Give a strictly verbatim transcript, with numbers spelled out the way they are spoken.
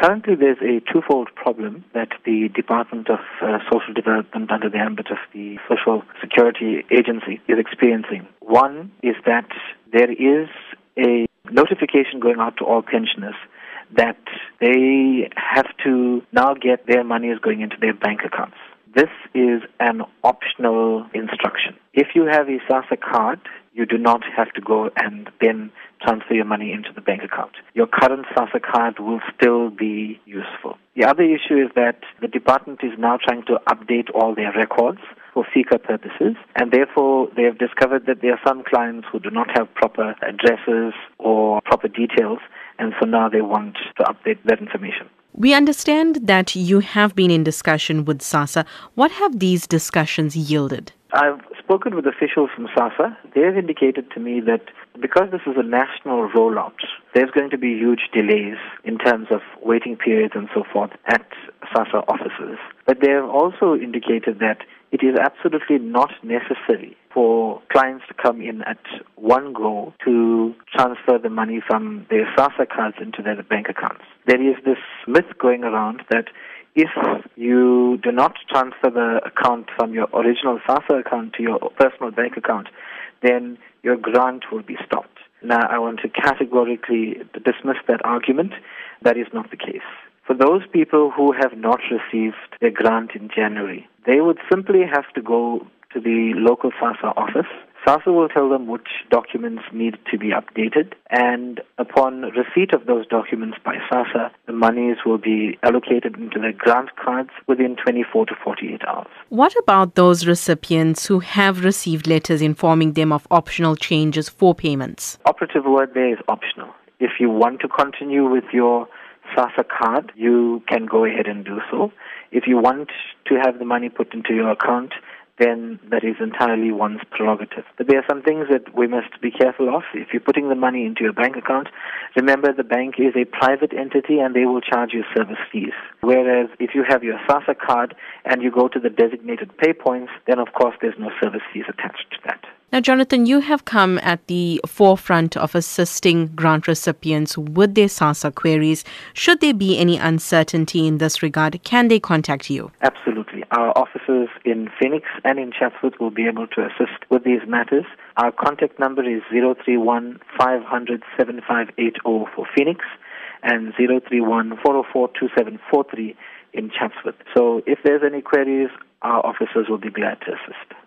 Currently, there's a twofold problem that the Department of uh, Social Development under the ambit of the Social Security Agency is experiencing. One is that there is a notification going out to all pensioners that they have to now get their money is going into their bank accounts. This is an optional instruction. If you have a SASSA card, you do not have to go and then transfer your money into the bank account. Your current SASSA card will still be useful. The other issue is that the department is now trying to update all their records for FICA purposes, and therefore they have discovered that there are some clients who do not have proper addresses or proper details, and so now they want to update that information. We understand that you have been in discussion with SASSA. What have these discussions yielded? I've spoken with officials from SASSA. They have indicated to me that because this is a national rollout, there's going to be huge delays in terms of waiting periods and so forth at SASSA offices. But they have also indicated that it is absolutely not necessary for clients to come in at one go to transfer the money from their SASSA cards into their bank accounts. There is this myth going around that if you do not transfer the account from your original SASSA account to your personal bank account, then your grant will be stopped. Now, I want to categorically dismiss that argument. That is not the case. For those people who have not received their grant in January, they would simply have to go to the local SASSA office. SASSA will tell them which documents need to be updated, and upon receipt of those documents by SASSA, the monies will be allocated into their grant cards within twenty-four to forty-eight hours. What about those recipients who have received letters informing them of optional changes for payments? Operative word there is optional. If you want to continue with your SASSA card, you can go ahead and do so. If you want to have the money put into your account, then that is entirely one's prerogative. But there are some things that we must be careful of. If you're putting the money into your bank account, remember the bank is a private entity and they will charge you service fees. Whereas if you have your SASSA card and you go to the designated pay points, then of course there's no service fees attached to that. Now, Johnathan, you have come at the forefront of assisting grant recipients with their SASSA queries. Should there be any uncertainty in this regard, can they contact you? Absolutely. Our offices in Phoenix and in Chatsworth will be able to assist with these matters. Our contact number is zero three one, five hundred, seven five eight zero for Phoenix and zero three one, four zero four, two seven four three in Chatsworth. So if there's any queries, our officers will be glad to assist.